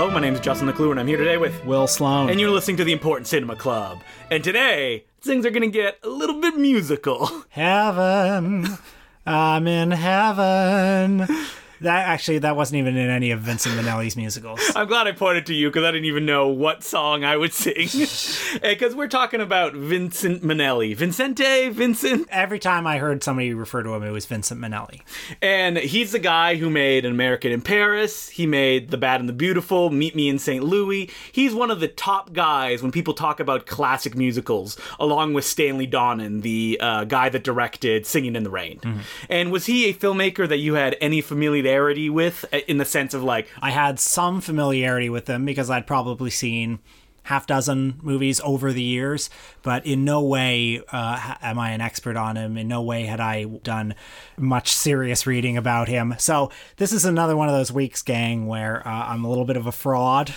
Hello, my name is Justin McClure, and I'm here today with Will Sloan. And you're listening to The Important Cinema Club. And today, things are going to get a little bit musical. Heaven. I'm in heaven. That wasn't even in any of Vincent Minnelli's musicals. I'm glad I pointed to you because I didn't even know what song I would sing. Because we're talking about Vincent Minnelli. Vincent. Every time I heard somebody refer to him, it was Vincent Minnelli. And he's the guy who made An American in Paris. He made The Bad and the Beautiful, Meet Me in St. Louis. He's one of the top guys when people talk about classic musicals, along with Stanley Donen, the guy that directed Singing in the Rain. Mm-hmm. And was he a filmmaker that you had any familiarity with, in the sense of like, I had some familiarity with them because I'd probably seen half dozen movies over the years, but in no way am I an expert on him. In no way had I done much serious reading about him. So this is another one of those weeks, gang, where I'm a little bit of a fraud.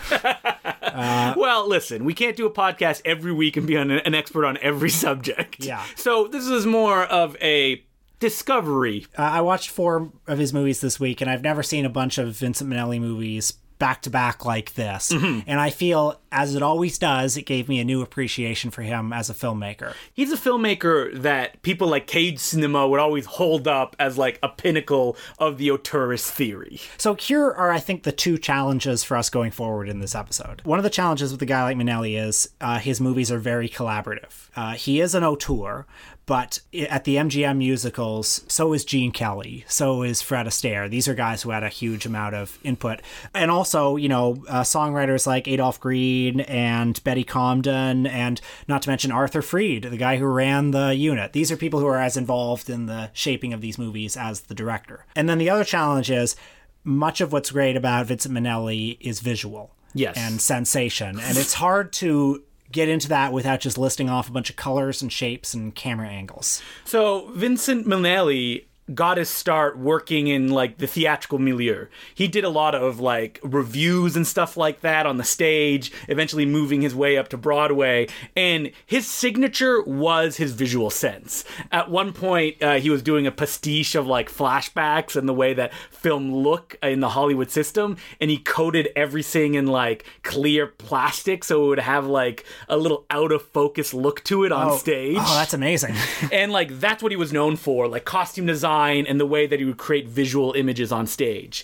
Well, listen, we can't do a podcast every week and be an expert on every subject. Yeah. So this is more of a discovery. I watched 4 of his movies this week, and I've never seen a bunch of Vincent Minnelli movies back to back like this. Mm-hmm. And I feel, as it always does, it gave me a new appreciation for him as a filmmaker. He's a filmmaker that people like Cage Cinema would always hold up as like a pinnacle of the auteurist theory. So here are, I think, the 2 challenges for us going forward in this episode. One of the challenges with a guy like Minnelli is his movies are very collaborative. He is an auteur. But at the MGM musicals, so is Gene Kelly, so is Fred Astaire. These are guys who had a huge amount of input. And also, you know, songwriters like Adolph Green and Betty Comden, and not to mention Arthur Freed, the guy who ran the unit. These are people who are as involved in the shaping of these movies as the director. And then the other challenge is much of what's great about Vincent Minnelli is visual. Yes. And sensation. And it's hard to get into that without just listing off a bunch of colors and shapes and camera angles. So Vincent Minnelli got his start working in like the theatrical milieu. He did a lot of like reviews and stuff like that on the stage, eventually moving his way up to Broadway, and his signature was his visual sense. At one point he was doing a pastiche of like flashbacks and the way that film look in the Hollywood system, and he coated everything in like clear plastic so it would have like a little out of focus look to it on stage. Oh, that's amazing. And like that's what he was known for, like costume design and the way that he would create visual images on stage.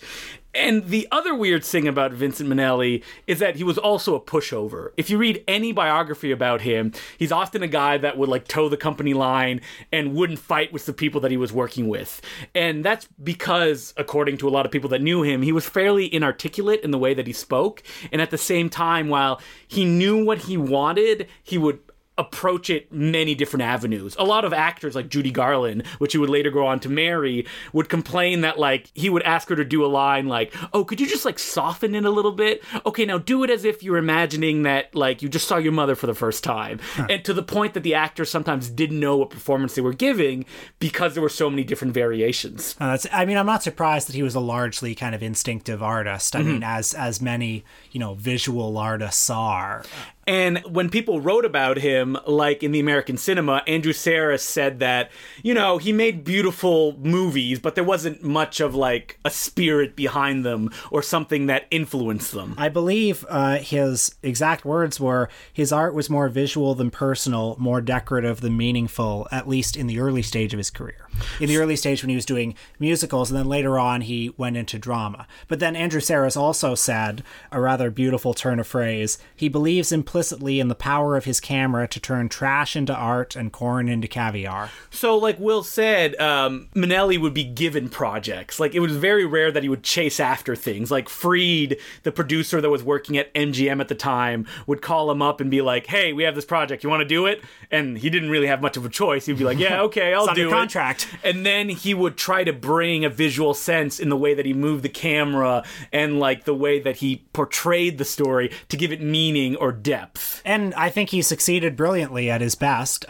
And the other weird thing about Vincent Minnelli is that he was also a pushover. If you read any biography about him, he's often a guy that would like toe the company line and wouldn't fight with the people that he was working with. And that's because, according to a lot of people that knew him, he was fairly inarticulate in the way that he spoke. And at the same time, while he knew what he wanted, he would approach it many different avenues. A lot of actors like Judy Garland, which he would later go on to marry, would complain that like he would ask her to do a line like, oh, could you just like soften it a little bit? Okay, now do it as if you're imagining that like you just saw your mother for the first time. Huh. And to the point that the actors sometimes didn't know what performance they were giving because there were so many different variations. I'm not surprised that he was a largely kind of instinctive artist. I mean, as many, you know, visual artists are. And when people wrote about him, like in the American cinema, Andrew Sarris said that, you know, he made beautiful movies, but there wasn't much of like a spirit behind them or something that influenced them. I believe his exact words were, his art was more visual than personal, more decorative than meaningful, at least in the early stage of his career. In the early stage when he was doing musicals, and then later on he went into drama. But then Andrew Sarris also said, a rather beautiful turn of phrase, he believes implicitly in the power of his camera to turn trash into art and corn into caviar. So like Will said, Minnelli would be given projects. Like it was very rare that he would chase after things. Like Freed, the producer that was working at MGM at the time, would call him up and be like, hey, we have this project, you want to do it? And he didn't really have much of a choice. He'd be like, yeah, okay, I'll do it. It's under contract. And then he would try to bring a visual sense in the way that he moved the camera and like the way that he portrayed the story to give it meaning or depth. And I think he succeeded brilliantly at his best.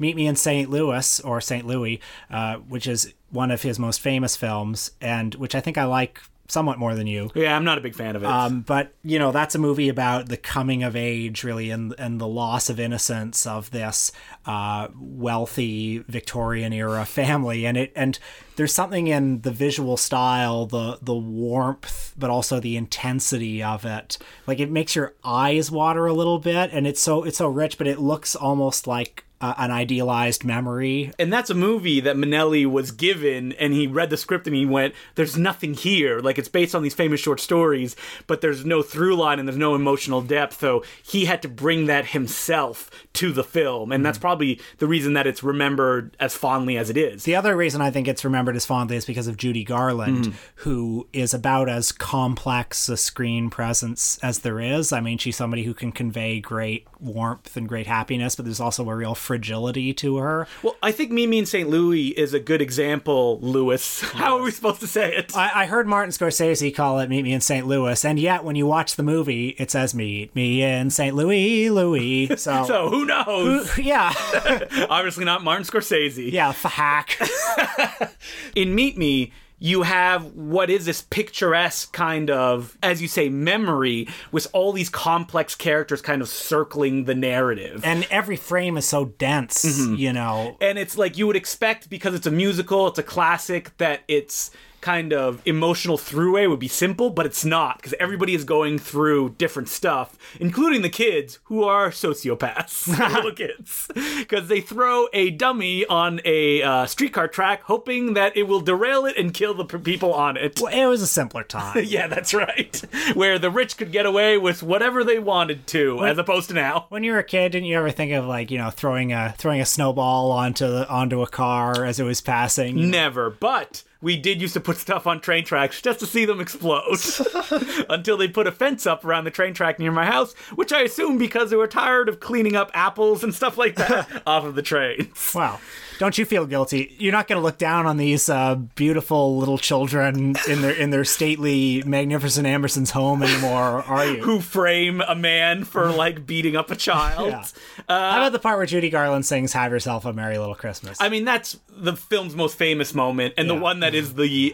Meet Me in St. Louis, or St. Louis, which is one of his most famous films, and which I think I like somewhat more than you. Yeah, I'm not a big fan of it. But, you know, that's a movie about the coming of age, really, and the loss of innocence of this wealthy Victorian-era family. And there's something in the visual style, the warmth depth, but also the intensity of it. Like, it makes your eyes water a little bit, and it's so rich, but it looks almost like an idealized memory. And that's a movie that Minnelli was given, and he read the script and he went, there's nothing here. Like, it's based on these famous short stories, but there's no through line and there's no emotional depth. So he had to bring that himself to the film. And that's probably the reason that it's remembered as fondly as it is. The other reason I think it's remembered as fondly is because of Judy Garland, who is about as complex a screen presence as there is. I mean, she's somebody who can convey great warmth and great happiness, but there's also a real fragility to her. Well, I think Meet Me in St. Louis is a good example, How are we supposed to say it? I heard Martin Scorsese call it Meet Me in St. Louis, and yet when you watch the movie, it says Meet Me in St. Louis. So, so who knows? Yeah. Obviously not Martin Scorsese. Yeah, hack. In Meet Me, you have what is this picturesque kind of, as you say, memory with all these complex characters kind of circling the narrative. And every frame is so dense, you know. And it's like you would expect, because it's a musical, it's a classic, that it's kind of emotional throughway would be simple, but it's not, because everybody is going through different stuff, including the kids, who are sociopaths, little kids, because they throw a dummy on a streetcar track, hoping that it will derail it and kill the people on it. Well, it was a simpler time. Yeah, that's right. Where the rich could get away with whatever they wanted to, as opposed to now. When you were a kid, didn't you ever think of, like, you know, throwing a snowball onto a car as it was passing? Never, but we did used to put stuff on train tracks just to see them explode until they put a fence up around the train track near my house, which I assume because they were tired of cleaning up apples and stuff like that off of the trains. Wow. Don't you feel guilty? You're not going to look down on these beautiful little children in their stately, magnificent Anderson's home anymore, are you? Who frame a man for, like, beating up a child. Yeah. How about the part where Judy Garland sings Have Yourself a Merry Little Christmas? I mean, that's the film's most famous moment, and the one that is the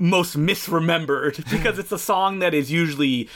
most misremembered, because it's a song that is usually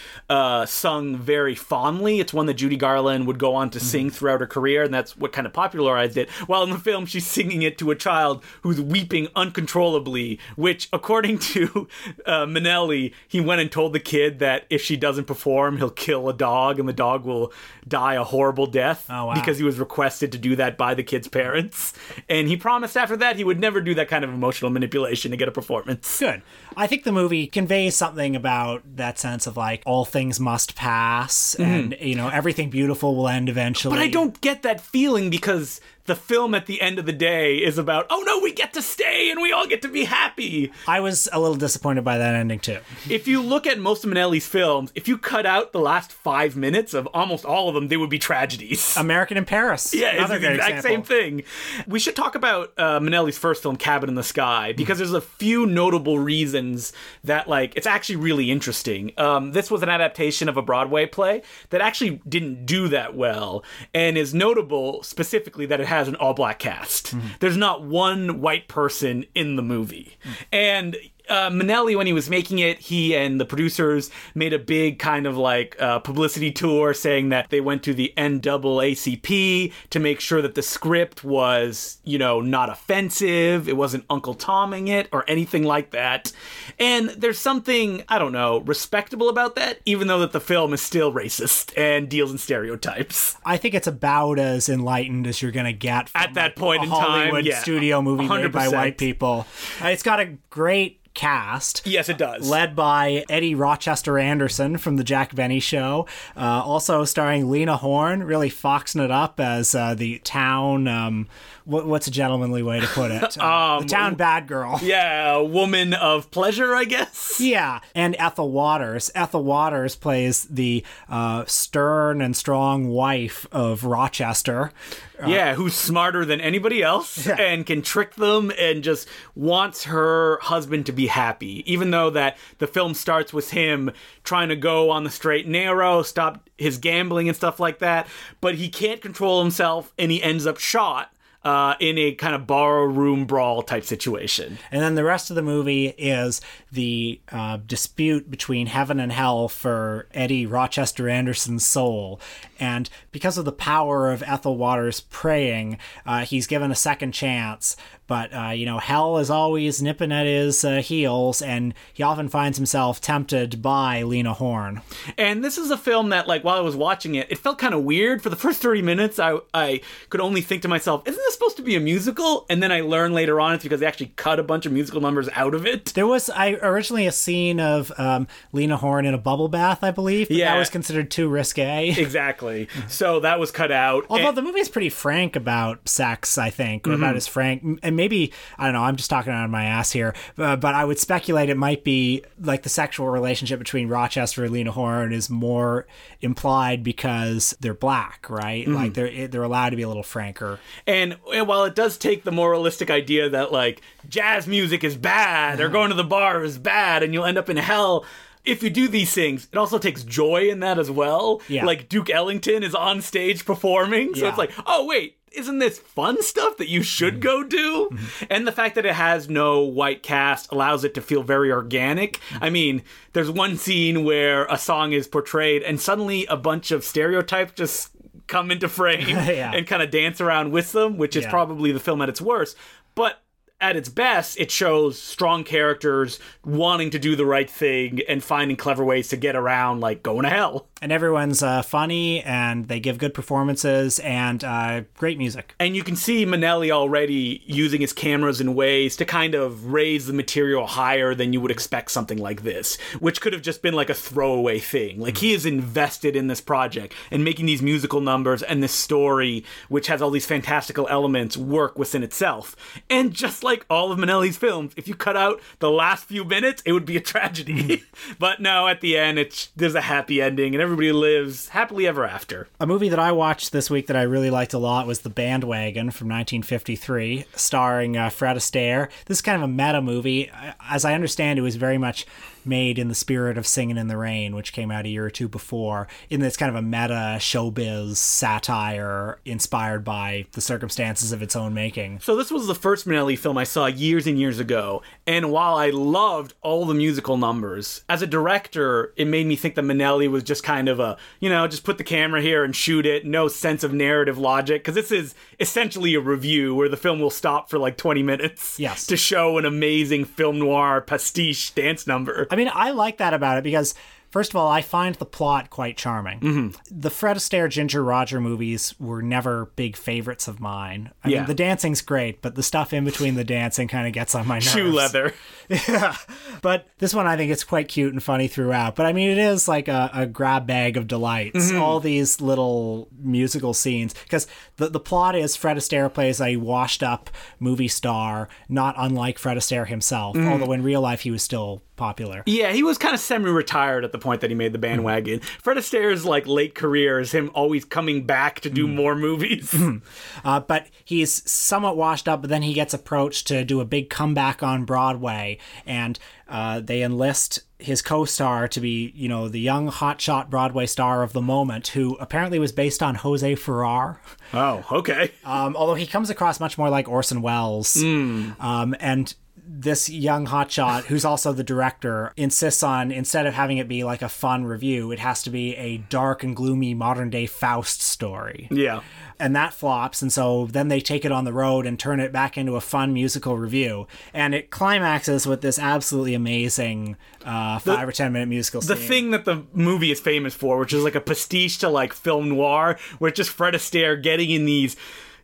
sung very fondly. It's one that Judy Garland would go on to sing throughout her career, and that's what kind of popularized it. While in the film, she's singing it to a child who's weeping uncontrollably, which, according to Minnelli, he went and told the kid that if she doesn't perform, he'll kill a dog, and the dog will die a horrible death. Oh, wow. Because he was requested to do that by the kid's parents. And he promised after that he would never do that kind of emotional manipulation to get a performance. Good. I think the movie conveys something about that sense of, like, all things must pass and, you know, everything beautiful will end eventually. But I don't get that feeling, because the film at the end of the day is about, oh no, we get to stay and we all get to be happy. I was a little disappointed by that ending too. If you look at most of Minnelli's films, if you cut out the last 5 minutes of almost all of them, they would be tragedies. American in Paris. Yeah, it's the exact same thing. We should talk about Minnelli's first film, Cabin in the Sky, because there's a few notable reasons that, like, it's actually really interesting. This was an adaptation of a Broadway play that actually didn't do that well, and is notable specifically that it has an all-black cast. There's not one white person in the movie. And Minnelli, when he was making it, he and the producers made a big kind of, like, publicity tour saying that they went to the NAACP to make sure that the script was, you know, not offensive. It wasn't Uncle Tomming it or anything like that. And there's something, I don't know, respectable about that, even though that the film is still racist and deals in stereotypes. I think it's about as enlightened as you're going to get from, at that point in Hollywood time, studio movie 100%. Made by white people. It's got a great cast. Yes, it does. Led by Eddie Rochester Anderson from The Jack Benny Show. Also starring Lena Horne, really foxing it up as the town... what's a gentlemanly way to put it? The town bad girl. Yeah, a woman of pleasure, I guess. Yeah, and Ethel Waters. Ethel Waters plays the stern and strong wife of Rochester. Who's smarter than anybody else and can trick them and just wants her husband to be happy, even though that the film starts with him trying to go on the straight and narrow, stop his gambling and stuff like that. But he can't control himself, and he ends up shot in a kind of barroom brawl type situation. And then the rest of the movie is the dispute between heaven and hell for Eddie Rochester Anderson's soul. And because of the power of Ethel Waters praying, he's given a second chance. But, you know, hell is always nipping at his heels, and he often finds himself tempted by Lena Horne. And this is a film that, like, while I was watching it, it felt kind of weird. For the first 30 minutes, I could only think to myself, isn't this supposed to be a musical? And then I learned later on it's because they actually cut a bunch of musical numbers out of it. There was originally a scene of Lena Horne in a bubble bath, I believe. But yeah. That was considered too risque. Exactly. So that was cut out. Although the movie is pretty frank about sex, I think, or about as frank. And maybe, I don't know, I'm just talking out of my ass here, but I would speculate it might be like the sexual relationship between Rochester and Lena Horne is more implied because they're black, right? Mm-hmm. Like they're allowed to be a little franker. And while it does take the moralistic idea that like jazz music is bad or going to the bar is bad and you'll end up in hell if you do these things, it also takes joy in that as well. Yeah. Like Duke Ellington is on stage performing. So it's like, oh, wait. Isn't this fun stuff that you should go do? Mm-hmm. And the fact that it has no white cast allows it to feel very organic. Mm-hmm. I mean, there's one scene where a song is portrayed and suddenly a bunch of stereotypes just come into frame and kind of dance around with them, which is probably the film at its worst. But at its best, it shows strong characters wanting to do the right thing and finding clever ways to get around, like, going to hell. And everyone's funny, and they give good performances, and great music. And you can see Minnelli already using his cameras in ways to kind of raise the material higher than you would expect something like this, which could have just been like a throwaway thing. Like, he is invested in this project, and making these musical numbers and this story, which has all these fantastical elements, work within itself. And just like all of Minnelli's films, if you cut out the last few minutes, it would be a tragedy. But no, at the end, there's a happy ending, and everybody lives happily ever after. A movie that I watched this week that I really liked a lot was The Bandwagon from 1953, starring Fred Astaire. This is kind of a meta movie. As I understand, it was very much made in the spirit of Singing in the Rain, which came out a year or two before, in this kind of a meta showbiz satire inspired by the circumstances of its own making. So this was the first Minnelli film I saw years and years ago, and while I loved all the musical numbers, as a director, it made me think that Minnelli was just kind of a, just put the camera here and shoot it, no sense of narrative logic, because this is essentially a review where the film will stop for like 20 minutes to show an amazing film noir pastiche dance number. I mean, I like that about it because, first of all, I find the plot quite charming. Mm-hmm. The Fred Astaire Ginger Roger movies were never big favorites of mine. I mean, the dancing's great, but the stuff in between the dancing kind of gets on my nerves. Shoe leather. Yeah. But this one, I think it's quite cute and funny throughout. But I mean, it is like a grab bag of delights, all these little musical scenes. Because the plot is Fred Astaire plays a washed up movie star, not unlike Fred Astaire himself, although in real life he was still popular. Yeah, he was kind of semi-retired at the point that he made The Bandwagon. Fred Astaire's like late career is him always coming back to do more movies. But he's somewhat washed up, but then he gets approached to do a big comeback on Broadway, and they enlist his co-star to be, the young hotshot Broadway star of the moment, who apparently was based on Jose Ferrar. Oh, okay. Although he comes across much more like Orson Welles. And this young hotshot, who's also the director, insists on, instead of having it be like a fun review, it has to be a dark and gloomy modern-day Faust story. Yeah. And that flops, and so then they take it on the road and turn it back into a fun musical review. And it climaxes with this absolutely amazing 5 or 10 minute musical scene. The thing that the movie is famous for, which is like a pastiche to like film noir, where it's just Fred Astaire getting in these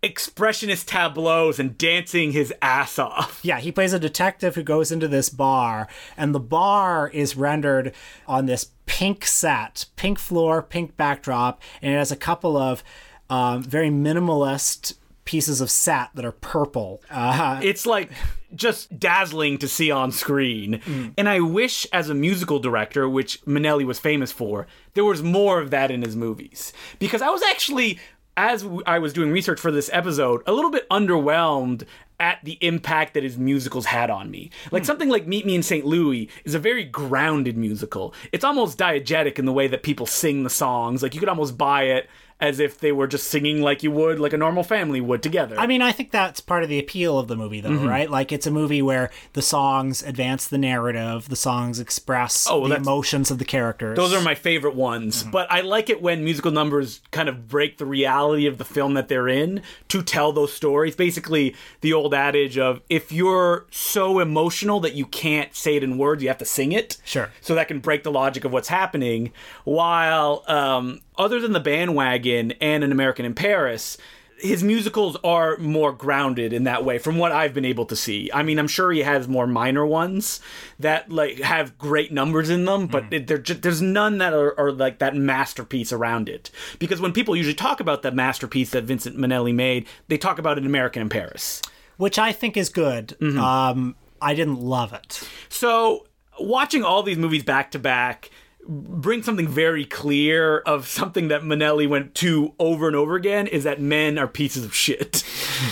expressionist tableaus and dancing his ass off. Yeah, he plays a detective who goes into this bar, and the bar is rendered on this pink set, pink floor, pink backdrop, and it has a couple of very minimalist pieces of set that are purple. It's like just dazzling to see on screen. And I wish, as a musical director, which Minnelli was famous for, there was more of that in his movies. Because I was actually, as I was doing research for this episode, a little bit underwhelmed at the impact that his musicals had on me. Like something like Meet Me in St. Louis is a very grounded musical. It's almost diegetic in the way that people sing the songs. Like you could almost buy it as if they were just singing like you would, like a normal family would together. I mean, I think that's part of the appeal of the movie, though, right? Like, it's a movie where the songs advance the narrative, the songs express the emotions of the characters. Those are my favorite ones. But I like it when musical numbers kind of break the reality of the film that they're in to tell those stories. Basically, the old adage of, if you're so emotional that you can't say it in words, you have to sing it. Sure. So that can break the logic of what's happening, while... other than The Bandwagon and An American in Paris, his musicals are more grounded in that way, from what I've been able to see. I mean, I'm sure he has more minor ones that like have great numbers in them, but there's none that are like that masterpiece around it. Because when people usually talk about that masterpiece that Vincent Minnelli made, they talk about An American in Paris. Which I think is good. I didn't love it. So watching all these movies back to back bring something very clear of something that Minnelli went to over and over again, is that men are pieces of shit.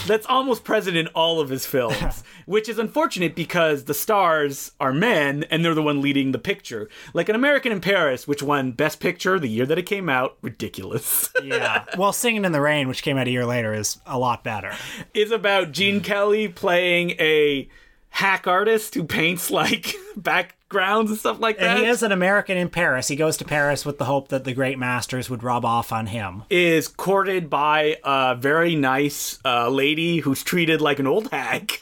That's almost present in all of his films, which is unfortunate because the stars are men and they're the one leading the picture. Like An American in Paris, which won Best Picture the year that it came out. Ridiculous. Yeah. Well, Singing in the Rain, which came out a year later, is a lot better. It's about Gene Kelly playing a hack artist who paints like backgrounds and stuff like that. And he is an American in Paris. He goes to Paris with the hope that the great masters would rub off on him. Is courted by a very nice lady who's treated like an old hag,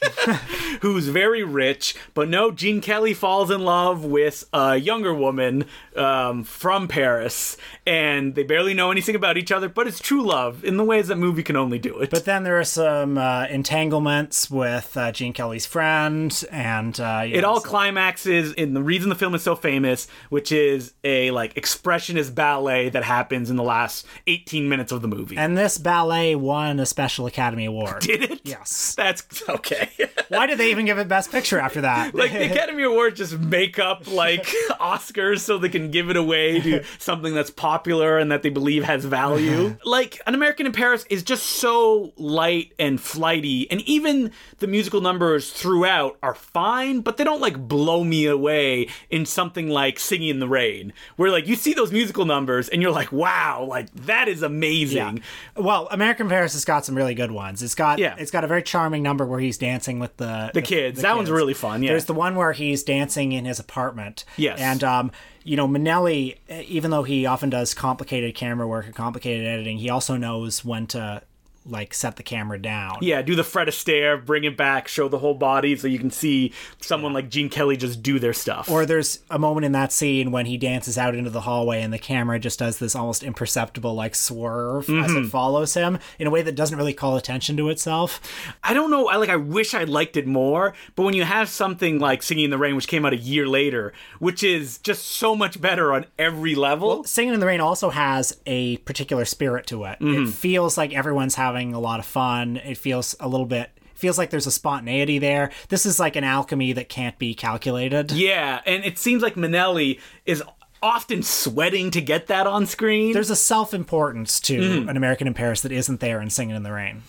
who's very rich. But no, Gene Kelly falls in love with a younger woman from Paris, and they barely know anything about each other, but it's true love in the ways that movie can only do it. But then there are some entanglements with Gene Kelly's friend, and... It all climaxes in the reason the film is so famous, which is a like expressionist ballet that happens in the last 18 minutes of the movie. And this ballet won a Special Academy Award. Did it? Yes. That's... okay. Why did they even give it Best Picture after that? Like, the Academy Awards just make up, like, Oscars so they can give it away to something that's popular and that they believe has value. Like, An American in Paris is just so light and flighty, and even the musical numbers throughout are fine, but they don't, like, blow me away in something like Singing in the Rain, where, like, you see those musical numbers and you're like, wow, like, that is amazing. Yeah. Well, American Paris has got some really good ones. It's got a very charming number where he's dancing with the kids. That one's really fun, yeah. There's the one where he's dancing in his apartment. Yes. And, you know, Minnelli, even though he often does complicated camera work and complicated editing, he also knows when to, like, set the camera down. Yeah, do the Fred Astaire, bring it back, show the whole body so you can see someone like Gene Kelly just do their stuff. Or there's a moment in that scene when he dances out into the hallway and the camera just does this almost imperceptible, like, swerve as it follows him in a way that doesn't really call attention to itself. I don't know, I wish I liked it more, but when you have something like Singing in the Rain, which came out a year later, which is just so much better on every level. Well, Singing in the Rain also has a particular spirit to it. It feels like everyone's having a lot of fun. It feels a little bit... feels like there's a spontaneity there. This is like an alchemy that can't be calculated. Yeah, and it seems like Minnelli is often sweating to get that on screen. There's a self-importance to An American in Paris that isn't there in Singing in the Rain.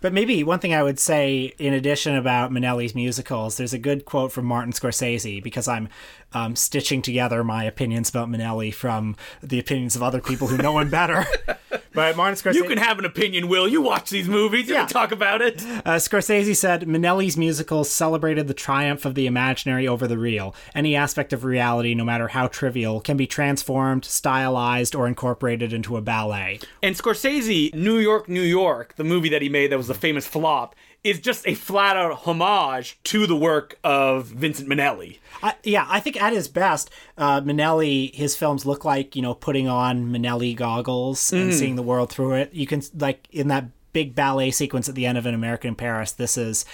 But maybe one thing I would say, in addition about Minnelli's musicals, there's a good quote from Martin Scorsese, because I'm stitching together my opinions about Minnelli from the opinions of other people who know him better. But Martin Scorsese... You can have an opinion, Will. You watch these movies. You can talk about it. Scorsese said, Minnelli's musicals celebrated the triumph of the imaginary over the real. Any aspect of reality, no matter how trivial, can be transformed, stylized, or incorporated into a ballet. And Scorsese, New York, New York, the movie that he made that was the famous flop, is just a flat-out homage to the work of Vincent Minnelli. I think at his best, Minnelli, his films look like, you know, putting on Minnelli goggles and seeing the world through it. You can, like, in that big ballet sequence at the end of An American in Paris, this is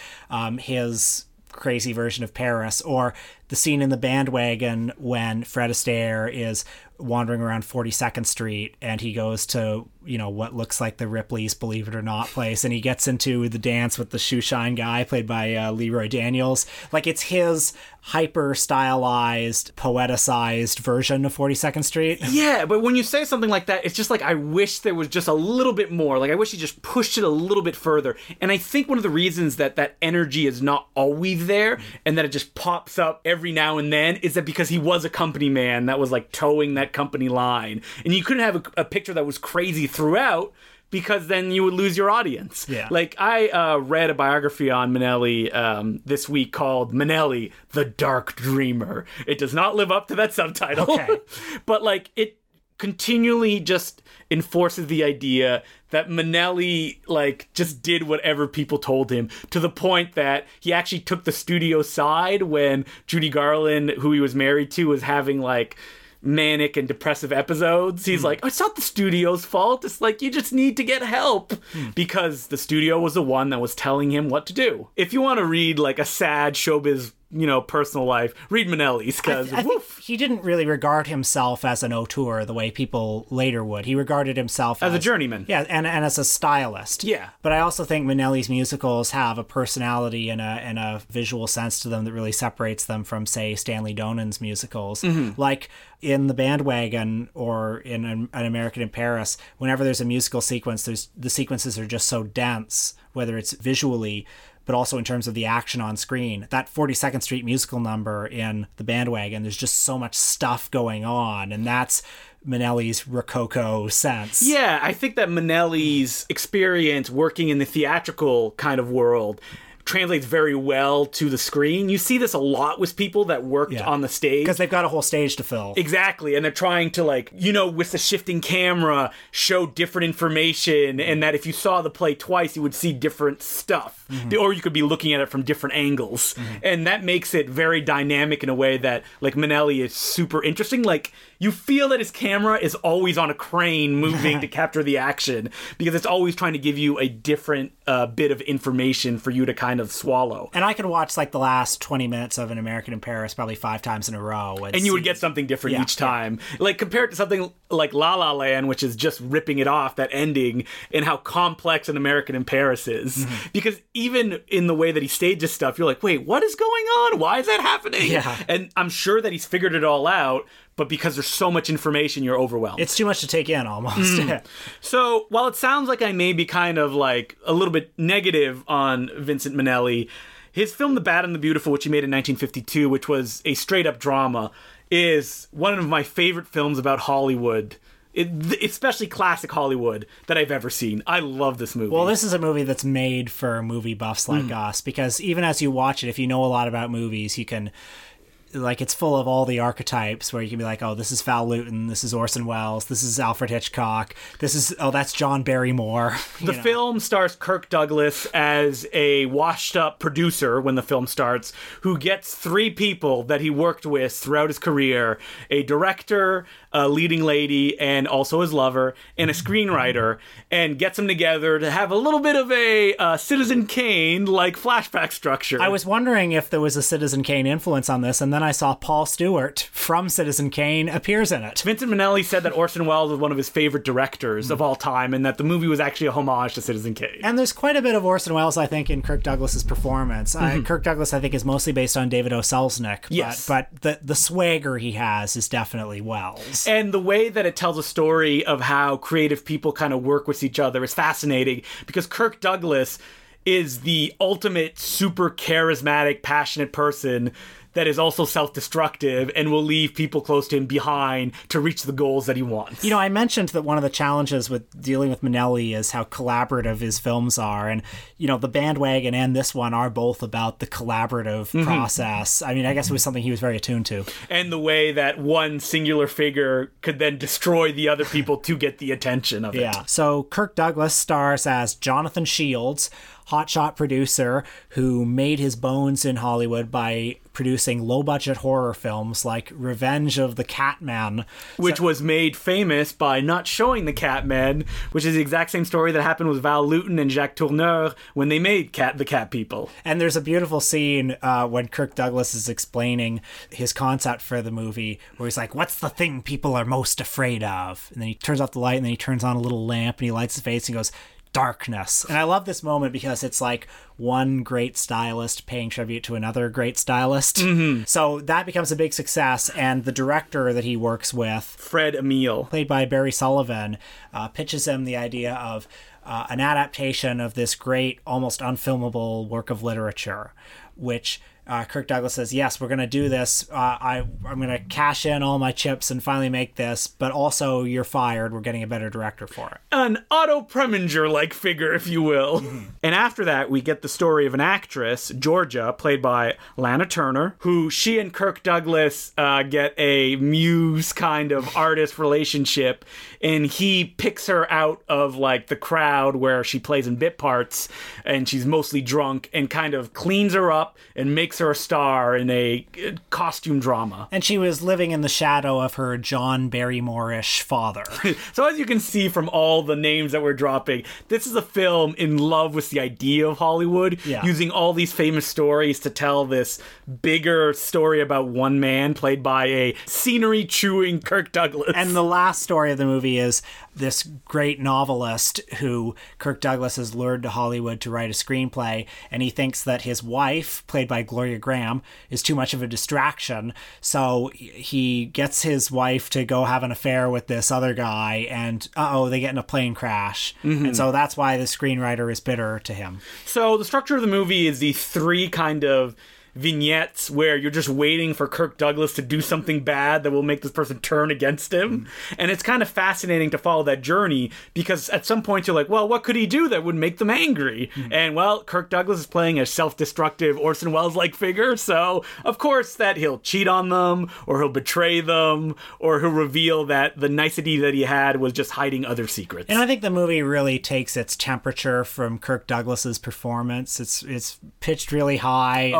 his crazy version of Paris, or the scene in The Bandwagon when Fred Astaire is wandering around 42nd Street, and he goes to, you know, what looks like the Ripley's Believe It or Not place, and he gets into the dance with the shoeshine guy played by Leroy Daniels. Like, it's his hyper stylized, poeticized version of 42nd Street. Yeah, but when you say something like that, it's just like, I wish there was just a little bit more. Like, I wish he just pushed it a little bit further. And I think one of the reasons that that energy is not always there, and that it just pops up every now and then, is that because he was a company man that was like towing that company line. And you couldn't have a picture that was crazy throughout, because then you would lose your audience. Yeah. Like, I read a biography on Minnelli this week called Minnelli, the Dark Dreamer. It does not live up to that subtitle. Okay. But, like, it continually just enforces the idea that Minnelli, like, just did whatever people told him, to the point that he actually took the studio side when Judy Garland, who he was married to, was having, like, manic and depressive episodes. He's like, oh, it's not the studio's fault. It's like, you just need to get help, because the studio was the one that was telling him what to do. If you want to read like a sad showbiz, you know, personal life, read Minnelli's, because he didn't really regard himself as an auteur the way people later would. He regarded himself as a journeyman. Yeah, and as a stylist. Yeah. But I also think Minnelli's musicals have a personality and a visual sense to them that really separates them from, say, Stanley Donen's musicals. Mm-hmm. Like in The Bandwagon or in An American in Paris, whenever there's a musical sequence, the sequences are just so dense, whether it's visually, but also in terms of the action on screen. That 42nd Street musical number in The Bandwagon, there's just so much stuff going on, and that's Minnelli's Rococo sense. Yeah, I think that Minnelli's experience working in the theatrical kind of world translates very well to the screen. You see this a lot with people that worked on the stage, because they've got a whole stage to fill. Exactly. And they're trying to, like, you know, with the shifting camera, show different information, and that if you saw the play twice, you would see different stuff. Mm-hmm. Or you could be looking at it from different angles. Mm-hmm. And that makes it very dynamic in a way that, like, Minnelli is super interesting. Like, you feel that his camera is always on a crane moving to capture the action, because it's always trying to give you a different bit of information for you to kind of swallow. And I could watch like the last 20 minutes of An American in Paris probably 5 times in a row. And you would get something different each time. Yeah. Like, compared to something like La La Land, which is just ripping it off, that ending, and how complex An American in Paris is. Mm-hmm. Because even in the way that he stages stuff, you're like, wait, what is going on? Why is that happening? Yeah. And I'm sure that he's figured it all out, but because there's so much information, you're overwhelmed. It's too much to take in, almost. So, while it sounds like I may be kind of like a little bit negative on Vincent Minnelli, his film The Bad and the Beautiful, which he made in 1952, which was a straight-up drama, is one of my favorite films about Hollywood. Especially classic Hollywood, that I've ever seen. I love this movie. Well, this is a movie that's made for movie buffs like us, because even as you watch it, if you know a lot about movies, you can... Like, it's full of all the archetypes where you can be like, oh, this is Val Lewton, this is Orson Welles, this is Alfred Hitchcock, this is, oh, that's John Barrymore. The film stars Kirk Douglas as a washed-up producer when the film starts, who gets 3 people that he worked with throughout his career: a director, a leading lady, and also his lover, and a screenwriter, and gets them together to have a little bit of a Citizen Kane-like flashback structure. I was wondering if there was a Citizen Kane influence on this, and then I saw Paul Stewart from Citizen Kane appears in it. Vincent Minnelli said that Orson Welles was one of his favorite directors of all time, and that the movie was actually a homage to Citizen Kane. And there's quite a bit of Orson Welles, I think, in Kirk Douglas's performance. Kirk Douglas, I think, is mostly based on David O. Selznick. Yes. But the swagger he has is definitely Welles. And the way that it tells a story of how creative people kind of work with each other is fascinating, because Kirk Douglas is the ultimate super charismatic, passionate person that is also self-destructive and will leave people close to him behind to reach the goals that he wants. You know, I mentioned that one of the challenges with dealing with Minnelli is how collaborative his films are. And, you know, The Bandwagon and this one are both about the collaborative process. I mean, I guess it was something he was very attuned to. And the way that one singular figure could then destroy the other people to get the attention of it. Yeah. So Kirk Douglas stars as Jonathan Shields, hotshot producer who made his bones in Hollywood by producing low-budget horror films like Revenge of the Catman. Which was made famous by not showing the Catman, which is the exact same story that happened with Val Lewton and Jacques Tourneur when they made The Cat People. And there's a beautiful scene when Kirk Douglas is explaining his concept for the movie, where he's like, what's the thing people are most afraid of? And then he turns off the light, and then he turns on a little lamp, and he lights his face, and he goes, darkness. And I love this moment because it's like one great stylist paying tribute to another great stylist. Mm-hmm. So that becomes a big success. And the director that he works with, Fred Emile, played by Barry Sullivan, pitches him the idea of an adaptation of this great, almost unfilmable work of literature, which Kirk Douglas says, yes, we're going to do this. I'm going to cash in all my chips and finally make this, but also you're fired. We're getting a better director for it. An Otto Preminger-like figure, if you will. Mm-hmm. And after that, we get the story of an actress, Georgia, played by Lana Turner, who she and Kirk Douglas get a muse kind of artist relationship, and he picks her out of the crowd where she plays in bit parts, and she's mostly drunk, and kind of cleans her up and makes her a star in a costume drama. And she was living in the shadow of her John Barrymore-ish father. So as you can see from all the names that we're dropping, this is a film in love with the idea of Hollywood, using all these famous stories to tell this bigger story about one man played by a scenery-chewing Kirk Douglas. And the last story of the movie is this great novelist who Kirk Douglas has lured to Hollywood to write a screenplay, and he thinks that his wife, played by Gloria Graham, is too much of a distraction, so he gets his wife to go have an affair with this other guy, and they get in a plane crash. Mm-hmm. And so that's why the screenwriter is bitter to him. So the structure of the movie is these three kind of vignettes where you're just waiting for Kirk Douglas to do something bad that will make this person turn against him. And it's kind of fascinating to follow that journey, because at some point you're like, well, what could he do that would make them angry? And Kirk Douglas is playing a self-destructive Orson Welles-like figure, so of course that he'll cheat on them, or he'll betray them, or he'll reveal that the nicety that he had was just hiding other secrets. And I think the movie really takes its temperature from Kirk Douglas's performance. It's pitched really high.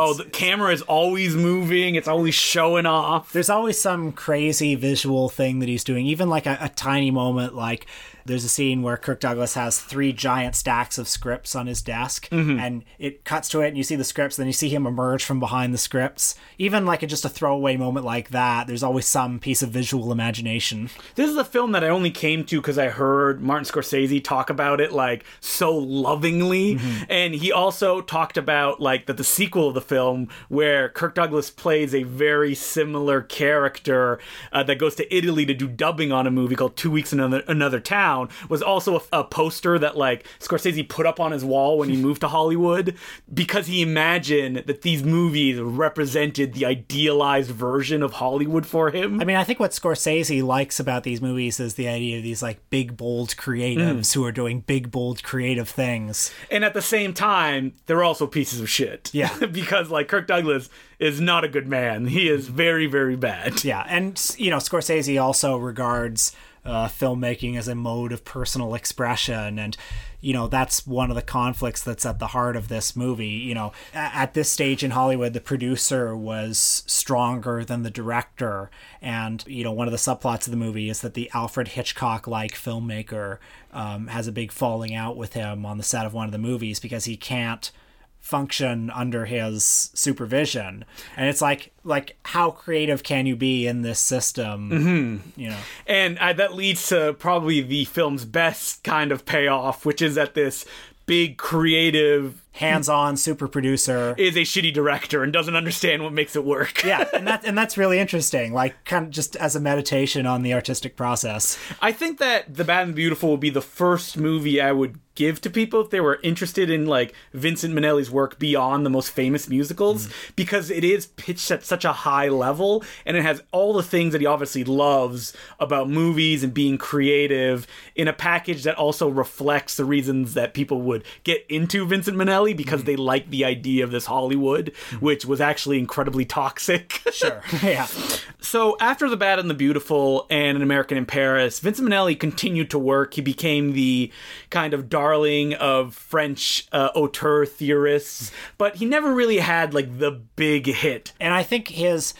Camera is always moving. It's always showing off. There's always some crazy visual thing that he's doing, even like a tiny moment. Like there's a scene where Kirk Douglas has three giant stacks of scripts on his desk, and it cuts to it and you see the scripts, then you see him emerge from behind the scripts. Even just a throwaway moment like that, there's always some piece of visual imagination. This is a film that I only came to because I heard Martin Scorsese talk about it so lovingly, and he also talked about that the sequel of the film, where Kirk Douglas plays a very similar character that goes to Italy to do dubbing on a movie called 2 Weeks in Another Town, was also a poster that Scorsese put up on his wall when he moved to Hollywood, because he imagined that these movies represented the idealized version of Hollywood for him. I mean, I think what Scorsese likes about these movies is the idea of these big, bold creatives who are doing big, bold, creative things. And at the same time, they're also pieces of shit. Yeah. Because Kirk Douglas is not a good man. He is very, very bad. Yeah, and, Scorsese also regards filmmaking as a mode of personal expression, and that's one of the conflicts that's at the heart of this movie. At this stage in Hollywood, the producer was stronger than the director, and one of the subplots of the movie is that the Alfred Hitchcock-like filmmaker has a big falling out with him on the set of one of the movies because he can't function under his supervision. And it's like how creative can you be in this system? And that leads to probably the film's best kind of payoff, which is that this big creative hands-on super producer is a shitty director and doesn't understand what makes it work. Yeah, and that's really interesting, kind of just as a meditation on the artistic process. I think that The Bad and the Beautiful will be the first movie I would give to people if they were interested in Vincent Minnelli's work beyond the most famous musicals, because it is pitched at such a high level, and it has all the things that he obviously loves about movies and being creative in a package that also reflects the reasons that people would get into Vincent Minnelli, because they like the idea of this Hollywood, which was actually incredibly toxic. Sure. Yeah. So after The Bad and the Beautiful and An American in Paris, Vincent Minnelli continued to work. He became the kind of darling of French auteur theorists, but he never really had like the big hit. And I think his...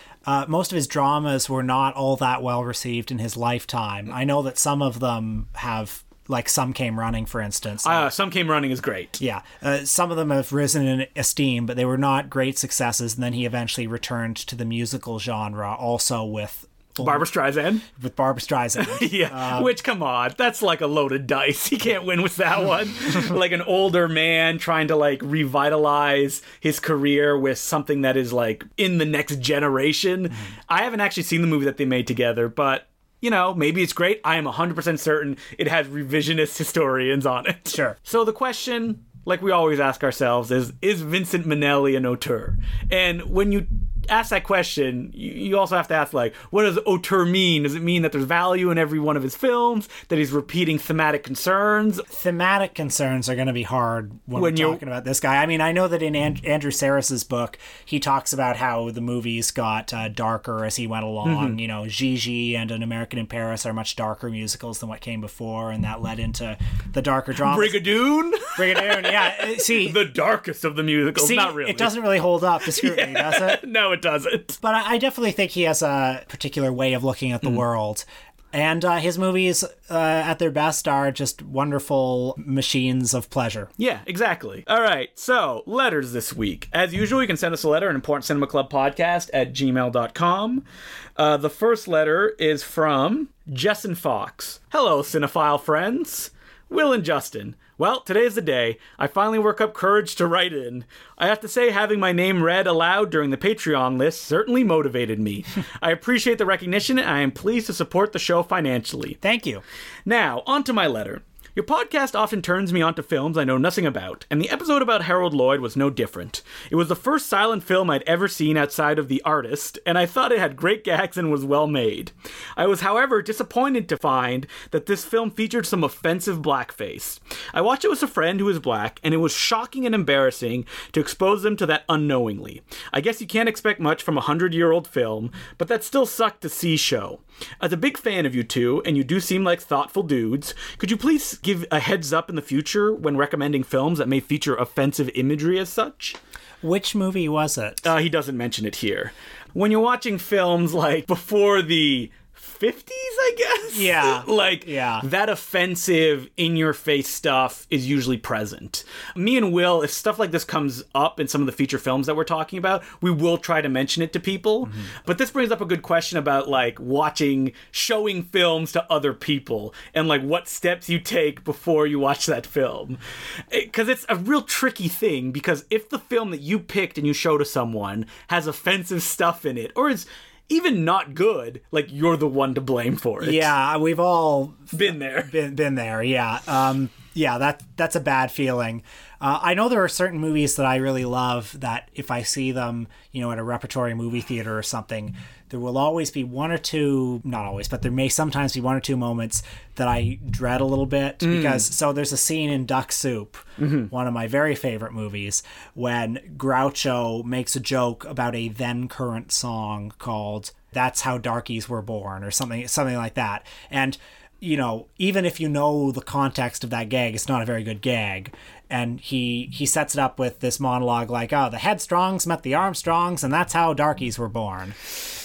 most of his dramas were not all that well received in his lifetime. I know that some of them have, like Some Came Running, for instance. Some Came Running is great. Yeah. Some of them have risen in esteem, but they were not great successes. And then he eventually returned to the musical genre, also with... Barbra Streisand? With Barbra Streisand. Yeah. Which, come on, that's like a loaded dice. He can't win with that one. Like an older man trying to like revitalize his career with something that is like in the next generation. Mm-hmm. I haven't actually seen the movie that they made together, but you know, maybe it's great. I am 100% certain it has revisionist historians on it. Sure. So the question, like we always ask ourselves, is Vincent Minnelli an auteur? And when you ask that question, you also have to ask, like, what does auteur mean? Does it mean that there's value in every one of his films, that he's repeating thematic concerns? Thematic concerns are going to be hard when we're talking about this guy. I mean, I know that in Andrew Sarris's book, he talks about how the movies got darker as he went along. Mm-hmm. You know, Gigi and An American in Paris are much darker musicals than what came before, and that led into the darker dramas. Brigadoon, yeah. See, the darkest of the musicals. See, not really. It doesn't really hold up to scrutiny, does it? No, it doesn't. But I definitely think he has a particular way of looking at the world. And his movies, at their best, are just wonderful machines of pleasure. Yeah, exactly. All right, so letters this week. As usual, you can send us a letter at importantcinemaclubpodcast@gmail.com. The first letter is from Justin Fox. Hello, cinephile friends. Will and Justin. Well, today's the day. I finally work up courage to write in. I have to say, having my name read aloud during the Patreon list certainly motivated me. I appreciate the recognition, and I am pleased to support the show financially. Thank you. Now, on to my letter. Your podcast often turns me onto films I know nothing about, and the episode about Harold Lloyd was no different. It was the first silent film I'd ever seen outside of The Artist, and I thought it had great gags and was well made. I was, however, disappointed to find that this film featured some offensive blackface. I watched it with a friend who is black, and it was shocking and embarrassing to expose them to that unknowingly. I guess you can't expect much from a 100-year-old film, but that still sucked to see show. As a big fan of you two, and you do seem like thoughtful dudes, could you please give a heads up in the future when recommending films that may feature offensive imagery as such? Which movie was it? He doesn't mention it here. When you're watching films like before the 50s, I guess? Yeah. Like, yeah. That offensive, in-your-face stuff is usually present. Me and Will, if stuff like this comes up in some of the feature films that we're talking about, we will try to mention it to people. Mm-hmm. But this brings up a good question about, like, showing films to other people and, like, what steps you take before you watch that film. Because it's a real tricky thing, because if the film that you picked and you show to someone has offensive stuff in it, or is even not good, like, you're the one to blame for it. Yeah, we've all been there. Been there, yeah. Yeah, that's a bad feeling. I know there are certain movies that I really love that if I see them, you know, at a repertory movie theater or something, there will always be one or two, not always, but there may sometimes be one or two moments that I dread a little bit. Because, so there's a scene in Duck Soup, one of my very favorite movies, when Groucho makes a joke about a then current song called That's How Darkies Were Born or something like that. And, you know, even if you know the context of that gag, it's not a very good gag. And he sets it up with this monologue like, oh, the Headstrongs met the Armstrongs, and that's how darkies were born.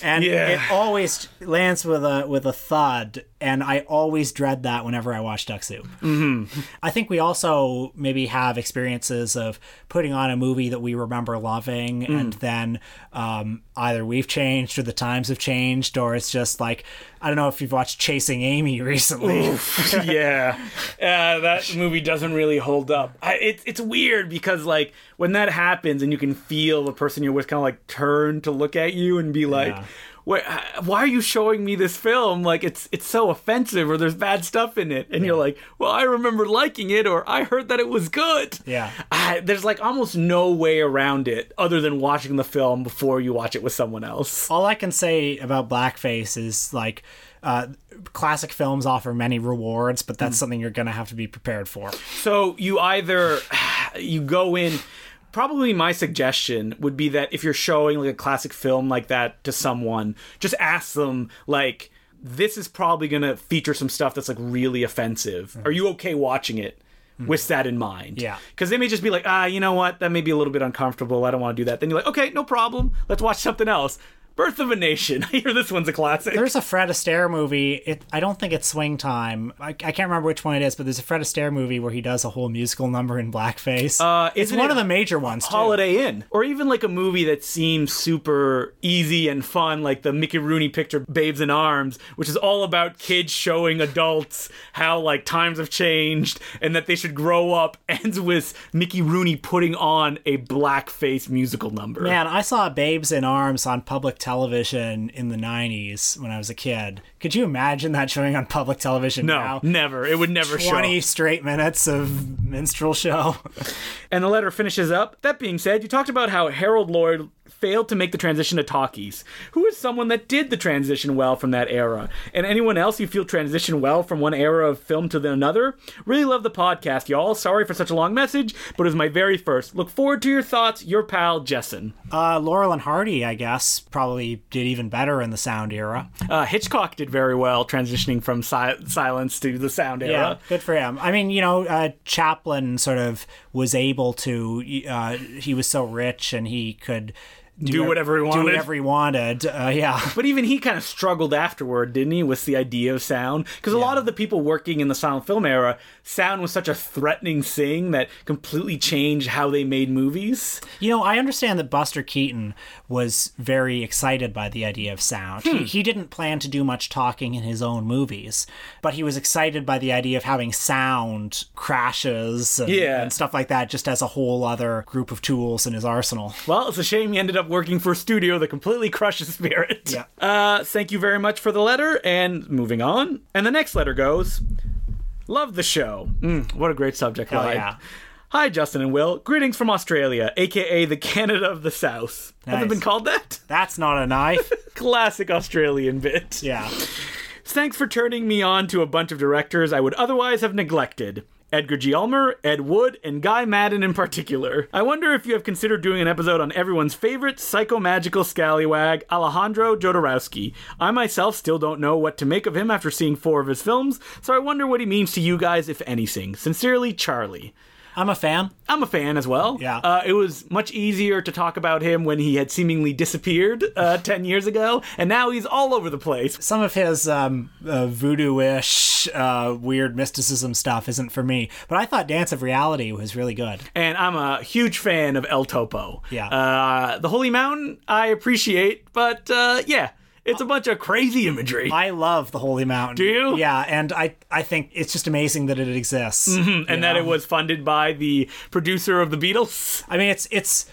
And it always lands with a thud, and I always dread that whenever I watch Duck Soup. Mm-hmm. I think we also maybe have experiences of putting on a movie that we remember loving, and then either we've changed or the times have changed, or it's just like, I don't know if you've watched Chasing Amy recently. Oof, yeah. That movie doesn't really hold up. It's weird because, like, when that happens and you can feel the person you're with kind of, like, turn to look at you and be like, why are you showing me this film? Like, it's so offensive, or there's bad stuff in it. And you're like, well, I remember liking it, or I heard that it was good. Yeah. There's, like, almost no way around it other than watching the film before you watch it with someone else. All I can say about blackface is, like, classic films offer many rewards, but that's something you're going to have to be prepared for. So you go in probably my suggestion would be that if you're showing like a classic film like that to someone, just ask them like, this is probably going to feature some stuff that's like really offensive. Mm-hmm. Are you okay watching it with that in mind? Yeah. Because they may just be like, ah, you know what? That may be a little bit uncomfortable. I don't want to do that. Then you're like, okay, no problem. Let's watch something else. Birth of a Nation. I hear this one's a classic. There's a Fred Astaire movie. I don't think it's Swing Time. I can't remember which one it is, but there's a Fred Astaire movie where he does a whole musical number in blackface. It's one of the major ones, too. Holiday Inn. Or even like a movie that seems super easy and fun, like the Mickey Rooney picture Babes in Arms, which is all about kids showing adults how like times have changed and that they should grow up, ends with Mickey Rooney putting on a blackface musical number. Man, I saw Babes in Arms on public television in the 90s when I was a kid. Could you imagine that showing on public television now? No, never. It would never show. 20 straight minutes of minstrel show. And the letter finishes up. That being said, you talked about how Harold Lloyd failed to make the transition to talkies. Who is someone that did the transition well from that era? And anyone else you feel transitioned well from one era of film to another? Really love the podcast, y'all. Sorry for such a long message, but it was my very first. Look forward to your thoughts. Your pal, Jessen. Laurel and Hardy, I guess, probably did even better in the sound era. Hitchcock did very well transitioning from silence to the sound era. Yeah, good for him. I mean, you know, Chaplin sort of was able to, he was so rich and he could do whatever he wanted. Yeah. But even he kind of struggled afterward, didn't he, with the idea of sound? Because a lot of the people working in the silent film era, sound was such a threatening thing that completely changed how they made movies. You know, I understand that Buster Keaton was very excited by the idea of sound. He didn't plan to do much talking in his own movies, but he was excited by the idea of having sound crashes and stuff like that, just as a whole other group of tools in his arsenal. Well, it's a shame he ended up working for a studio that completely crushes spirit. Yeah. Thank you very much for the letter, and moving on. And the next letter goes, love the show. What a great subject line. Yeah. Hi, Justin and Will. Greetings from Australia, a.k.a. the Canada of the South. Nice. Has it been called that? That's not a knife. Classic Australian bit. Yeah. Thanks for turning me on to a bunch of directors I would otherwise have neglected. Edgar G. Ulmer, Ed Wood, and Guy Madden in particular. I wonder if you have considered doing an episode on everyone's favorite psychomagical scallywag, Alejandro Jodorowsky. I myself still don't know what to make of him after seeing 4 of his films, so I wonder what he means to you guys, if anything. Sincerely, Charlie. I'm a fan as well. Yeah. It was much easier to talk about him when he had seemingly disappeared 10 years ago, and now he's all over the place. Some of his voodoo-ish, weird mysticism stuff isn't for me, but I thought Dance of Reality was really good. And I'm a huge fan of El Topo. Yeah. The Holy Mountain, I appreciate, but it's a bunch of crazy imagery. I love The Holy Mountain. Do you? Yeah, and I think it's just amazing that it exists. Mm-hmm. And that it was funded by the producer of The Beatles. I mean, it's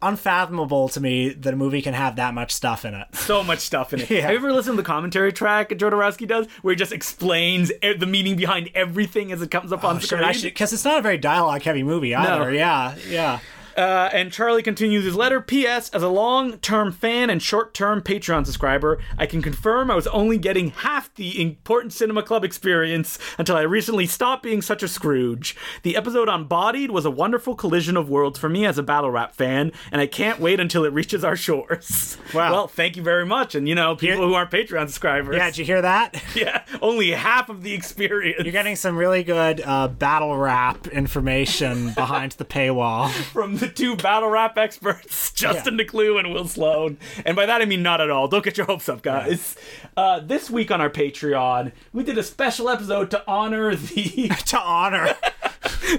unfathomable to me that a movie can have that much stuff in it. So much stuff in it. Yeah. Have you ever listened to the commentary track Jodorowsky does, where he just explains the meaning behind everything as it comes up on screen? Because it's not a very dialogue-heavy movie either. No. Yeah. And Charlie continues his letter. P.S. As a long-term fan and short-term Patreon subscriber, I can confirm I was only getting half the Important Cinema Club experience until I recently stopped being such a Scrooge. The episode on Bodied was a wonderful collision of worlds for me as a battle rap fan, and I can't wait until it reaches our shores. Wow. Well, thank you very much. And, you know, people who aren't Patreon subscribers. Yeah, did you hear that? Yeah, only half of the experience. You're getting some really good battle rap information behind the paywall. From the 2 battle rap experts, Justin McClure and Will Sloan. And by that I mean not at all. Don't get your hopes up, guys. This week on our Patreon, we did a special episode to honor the...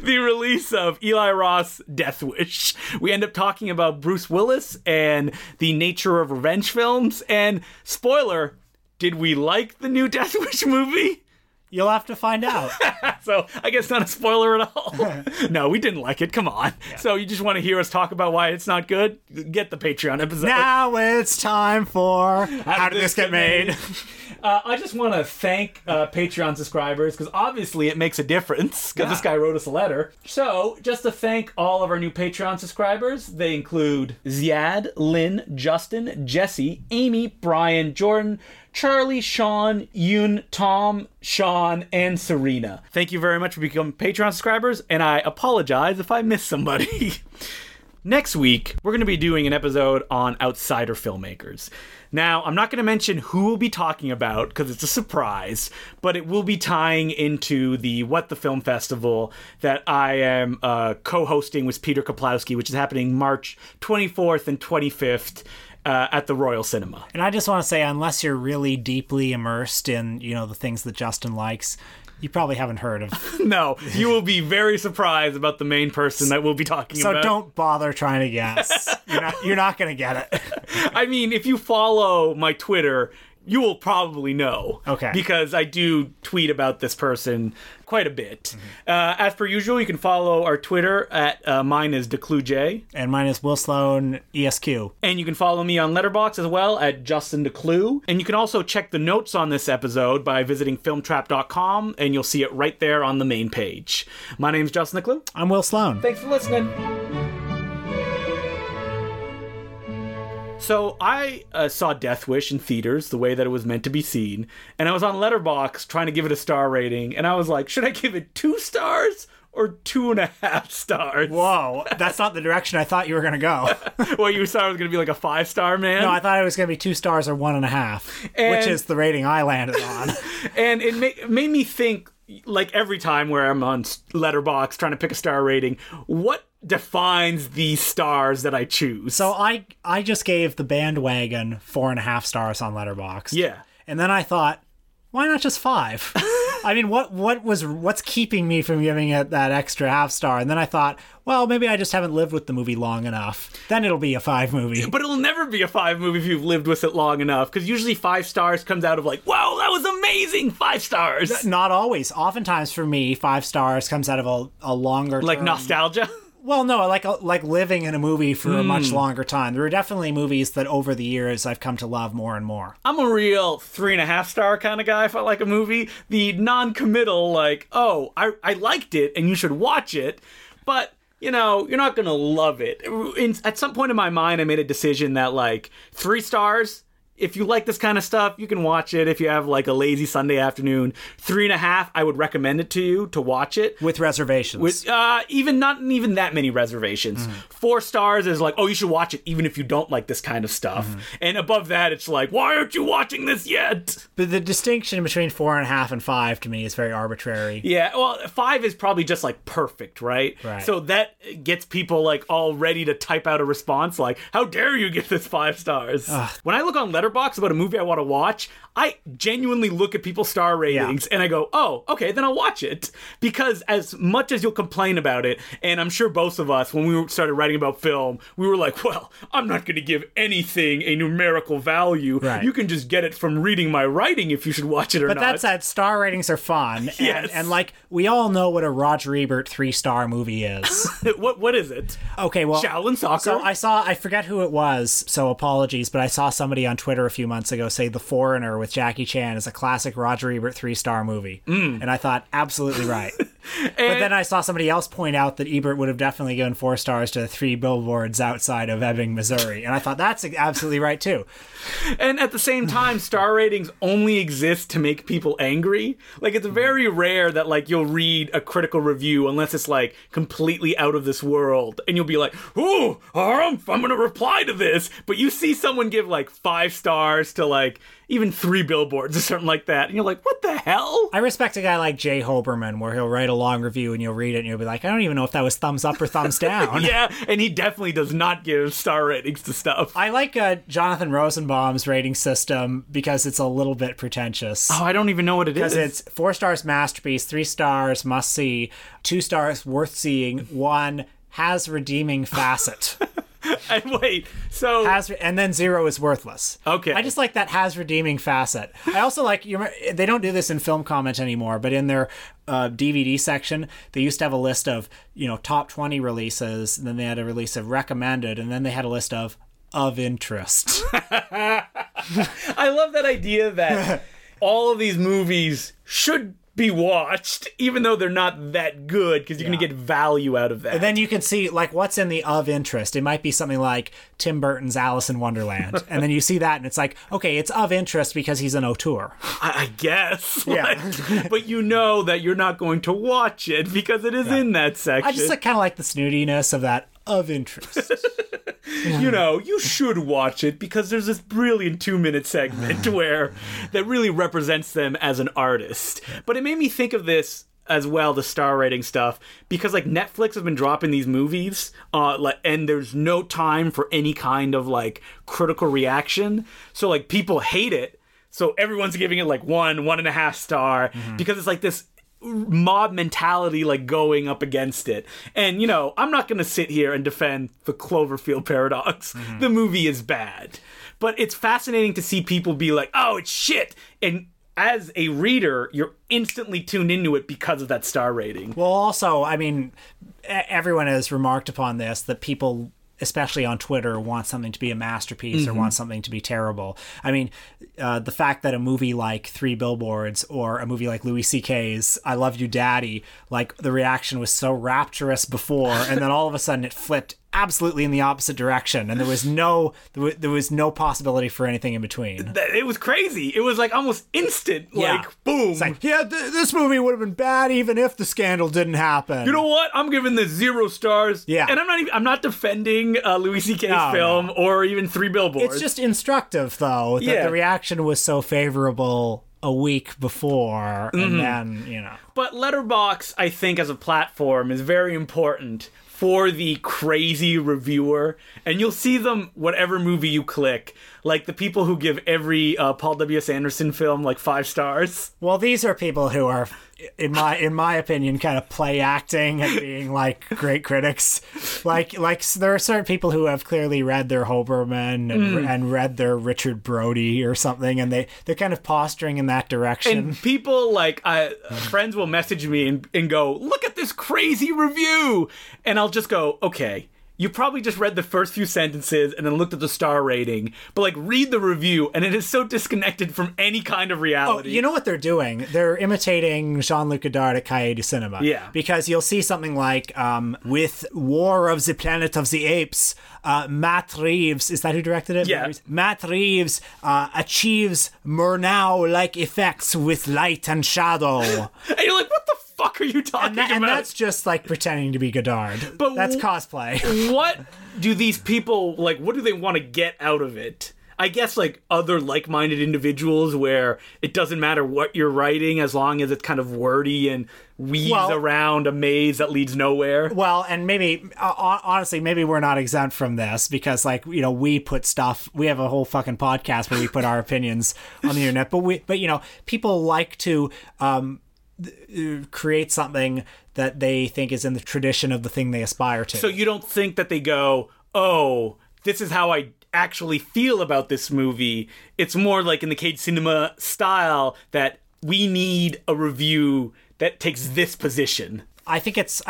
the release of Eli Roth's Death Wish. We end up talking about Bruce Willis and the nature of revenge films. And spoiler, did we like the new Death Wish movie? You'll have to find out. So I guess not a spoiler at all. No, we didn't like it. Come on. Yeah. So you just want to hear us talk about why it's not good? Get the Patreon episode. Now it's time for How Did This Get Made? I just want to thank Patreon subscribers, because obviously it makes a difference, because this guy wrote us a letter. So, just to thank all of our new Patreon subscribers, they include Ziad, Lynn, Justin, Jesse, Amy, Brian, Jordan, Charlie, Sean, Yoon, Tom, Sean, and Serena. Thank you very much for becoming Patreon subscribers, and I apologize if I miss somebody. Next week, we're going to be doing an episode on outsider filmmakers. Now, I'm not going to mention who we'll be talking about because it's a surprise, but it will be tying into the What the Film Festival that I am co-hosting with Peter Kaplowski, which is happening March 24th and 25th. At the Royal Cinema. And I just want to say, unless you're really deeply immersed in, you know, the things that Justin likes, you probably haven't heard of. No, you will be very surprised about the main person that we'll be talking about. So don't bother trying to guess. You're not going to get it. I mean, if you follow my Twitter, you will probably know. Okay. Because I do tweet about this person quite a bit. Mm-hmm. As per usual, you can follow our Twitter at mine is DeClueJ. And mine is Will Sloan ESQ. And you can follow me on Letterboxd as well at Justin DeClue. And you can also check the notes on this episode by visiting filmtrap.com, and you'll see it right there on the main page. My name's Justin DeClue. I'm Will Sloan. Thanks for listening. So I saw Death Wish in theaters the way that it was meant to be seen, and I was on Letterboxd trying to give it a star rating, and I was like, should I give it 2 stars or 2.5 stars? Whoa, that's not the direction I thought you were going to go. Well, you thought it was going to be like a 5-star man? No, I thought it was going to be 2 stars or 1.5, and, which is the rating I landed on. And it made me think, like every time where I'm on Letterboxd trying to pick a star rating, what defines the stars that I choose? So I just gave The Bandwagon 4.5 stars on Letterboxd. Yeah. And then I thought, why not just 5? I mean, what's keeping me from giving it that extra 0.5 star? And then I thought, well, maybe I just haven't lived with the movie long enough. Then it'll be a 5 movie. But it'll never be a 5 movie if you've lived with it long enough, because usually 5 stars comes out of like, wow, that was amazing, 5 stars. Not always. Oftentimes for me, 5 stars comes out of a longer like term. Nostalgia? Well, no, like living in a movie for a much longer time. There are definitely movies that over the years I've come to love more and more. I'm a real 3.5 star kind of guy if I like a movie. The non-committal, like, oh, I liked it and you should watch it, but, you know, you're not going to love it. At some point in my mind, I made a decision that, like, 3 stars... if you like this kind of stuff, you can watch it. If you have like a lazy Sunday afternoon, 3.5, I would recommend it to you to watch it. With reservations. With not even that many reservations. Mm. 4 stars is like, oh, you should watch it even if you don't like this kind of stuff. Mm. And above that, it's like, why aren't you watching this yet? But the distinction between 4.5 and 5 to me is very arbitrary. Yeah, well, 5 is probably just like perfect, right? So that gets people like all ready to type out a response like, how dare you give this 5 stars? Ugh. When I look on Letterboxd about a movie I want to watch, I genuinely look at people's star ratings and I go, oh, okay, then I'll watch it. Because as much as you'll complain about it, and I'm sure both of us, when we started writing about film, we were like, well, I'm not going to give anything a numerical value. Right. You can just get it from reading my writing if you should watch it or not. But that said, star ratings are fun. Yes. And like, we all know what a Roger Ebert 3-star movie is. What is it? Okay, well, Shaolin Soccer. So I forget who it was, so apologies, but I saw somebody on Twitter a few months ago say The Foreigner with Jackie Chan is a classic Roger Ebert 3-star movie. Mm. And I thought, absolutely right. But then I saw somebody else point out that Ebert would have definitely given 4 stars to 3 billboards outside of Ebbing, Missouri. And I thought, that's absolutely right, too. And at the same time, star ratings only exist to make people angry. Like, it's very rare that, like, you'll read a critical review unless it's, like, completely out of this world. And you'll be like, ooh, I'm going to reply to this. But you see someone give, like, 5 stars to, like, even 3 billboards or something like that. And you're like, what the hell? I respect a guy like Jay Hoberman, where he'll write a long review and you'll read it and you'll be like, I don't even know if that was thumbs up or thumbs down. Yeah, and he definitely does not give star ratings to stuff. I like Jonathan Rosenbaum's rating system because it's a little bit pretentious. Oh, I don't even know what it is. Because it's 4 stars masterpiece, 3 stars must see, 2 stars worth seeing, 1 has redeeming facet. And wait, so... and then 0 is worthless. Okay. I just like that has redeeming facet. I also like... they don't do this in film comment anymore, but in their DVD section, they used to have a list of, you know, top 20 releases, and then they had a release of recommended, and then they had a list of interest. I love that idea that all of these movies should be watched, even though they're not that good, because you're going to get value out of that. And then you can see, like, what's in the of interest. It might be something like Tim Burton's Alice in Wonderland. And then you see that, and it's like, okay, it's of interest because he's an auteur. I guess. Yeah. Like, but you know that you're not going to watch it because it is in that section. I just like, kind of like the snootiness of that of interest. You know, you should watch it because there's this brilliant 2-minute segment where that really represents them as an artist. But it made me think of this as well, the star rating stuff, because like Netflix has been dropping these movies and there's no time for any kind of like critical reaction. So like people hate it. So everyone's giving it like 1.5 star because it's like this mob mentality like going up against it. And you know, I'm not gonna sit here and defend the Cloverfield paradox. The movie is bad, but it's fascinating to see people be like, oh, it's shit, and as a reader you're instantly tuned into it because of that star rating. Well, also, I mean, everyone has remarked upon this, that people, especially on Twitter, want something to be a masterpiece or want something to be terrible. I mean, the fact that a movie like Three Billboards or a movie like Louis C.K.'s I Love You, Daddy, like the reaction was so rapturous before, and then all of a sudden it flipped absolutely in the opposite direction, and there was no possibility for anything in between. It was crazy. It was like almost instant, like boom. It's like, this movie would have been bad even if the scandal didn't happen. You know what? I'm giving this 0 stars. Yeah, and I'm not defending Louis C.K.'s film or even Three Billboards. It's just instructive, though, that the reaction was so favorable a week before, and then But Letterboxd, I think, as a platform, is very important for the crazy reviewer, and you'll see them whatever movie you click, like the people who give every Paul W.S. Anderson film like 5 stars. Well, these are people who are, in my opinion, kind of play acting and being like great critics. Like there are certain people who have clearly read their Hoberman and read their Richard Brody or something, and they're kind of posturing in that direction. And people like friends will message me and go, look at this crazy review, and I'll just go, okay, you probably just read the first few sentences and then looked at the star rating, but like read the review, and it is so disconnected from any kind of reality. Oh, you know what they're doing? They're imitating Jean-Luc Godard at Cahiers du Cinéma. Yeah. Because you'll see something like, with War of the Planet of the Apes, Matt Reeves, is that who directed it? Yeah. Matt Reeves achieves Murnau-like effects with light and shadow. And you're like, what the fuck are you talking about? And that's just like pretending to be Godard. But that's cosplay. What do these people like? What do they want to get out of it? I guess like other like-minded individuals, where it doesn't matter what you're writing as long as it's kind of wordy and weaves around a maze that leads nowhere. Well, and maybe honestly, maybe we're not exempt from this, because like, you know, we put stuff, we have a whole fucking podcast where we put our opinions on the internet, but you know, people like to create something that they think is in the tradition of the thing they aspire to. So you don't think that they go, oh, this is how I actually feel about this movie. It's more like in the Cage Cinema style that we need a review that takes this position. I think it's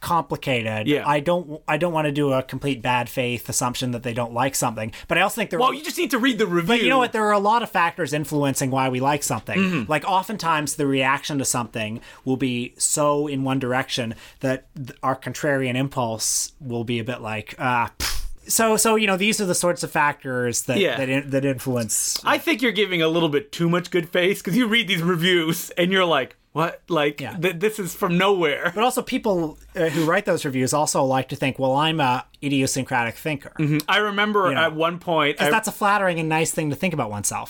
complicated. Yeah. I don't want to do a complete bad faith assumption that they don't like something, but I also think there. Well, you just need to read the review. But you know what? There are a lot of factors influencing why we like something. Mm-hmm. Like oftentimes the reaction to something will be so in one direction that our contrarian impulse will be a bit like, So you know, these are the sorts of factors that influence. I think you're giving a little bit too much good faith, because you read these reviews and you're like, what? Like, this is from nowhere. But also people who write those reviews also like to think, well, I'm a idiosyncratic thinker. Mm-hmm. I remember at one point... Because that's a flattering and nice thing to think about oneself.